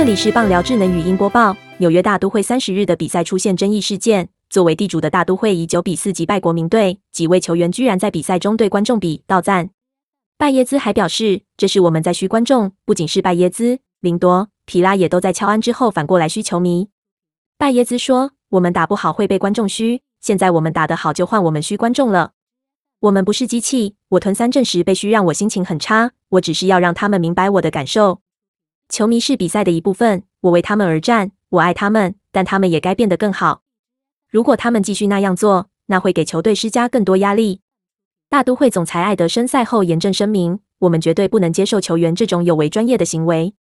这里是棒聊智能语音播报。纽约大都会30日的比赛出现争议事件，作为地主的大都会以9-4击败国民队，几位球员居然在比赛中对观众比倒赞。拜耶兹还表示，这是我们在嘘观众，不仅是拜耶兹、林铎、皮拉也都在敲安之后反过来嘘球迷。拜耶兹说，我们打不好会被观众嘘，现在我们打得好就换我们嘘观众了。我们不是机器，我吞3振时被嘘让我心情很差，我只是要让他们明白我的感受。球迷是比赛的一部分，我为他们而战，我爱他们，但他们也该变得更好。如果他们继续那样做，那会给球队施加更多压力。大都会总裁艾德森赛后严正声明，我们绝对不能接受球员这种有违专业的行为。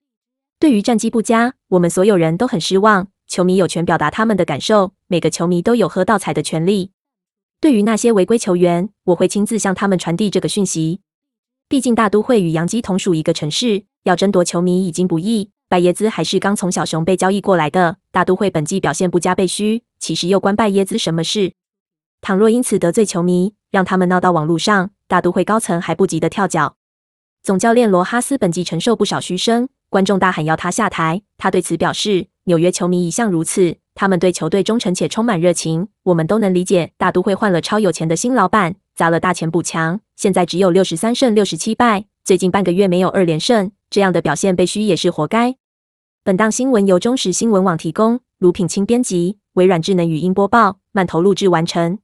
对于战绩不佳，我们所有人都很失望，球迷有权表达他们的感受，每个球迷都有喝到彩的权利。对于那些违规球员，我会亲自向他们传递这个讯息。毕竟大都会与洋基同属一个城市，要争夺球迷已经不易。拜耶兹还是刚从小熊被交易过来的，大都会本季表现不佳被嘘，其实又关拜耶兹什么事？倘若因此得罪球迷，让他们闹到网路上，大都会高层还不急得跳脚。总教练罗哈斯本季承受不少嘘声，观众大喊要他下台，他对此表示，纽约球迷一向如此，他们对球队忠诚且充满热情，我们都能理解。大都会换了超有钱的新老板，砸了大钱补强，现在只有63胜67败，最近半个月没有2连胜，这样的表现被嘘也是活该。本档新闻由中时新闻网提供，卢品清编辑，微软智能语音播报，慢投录制完成。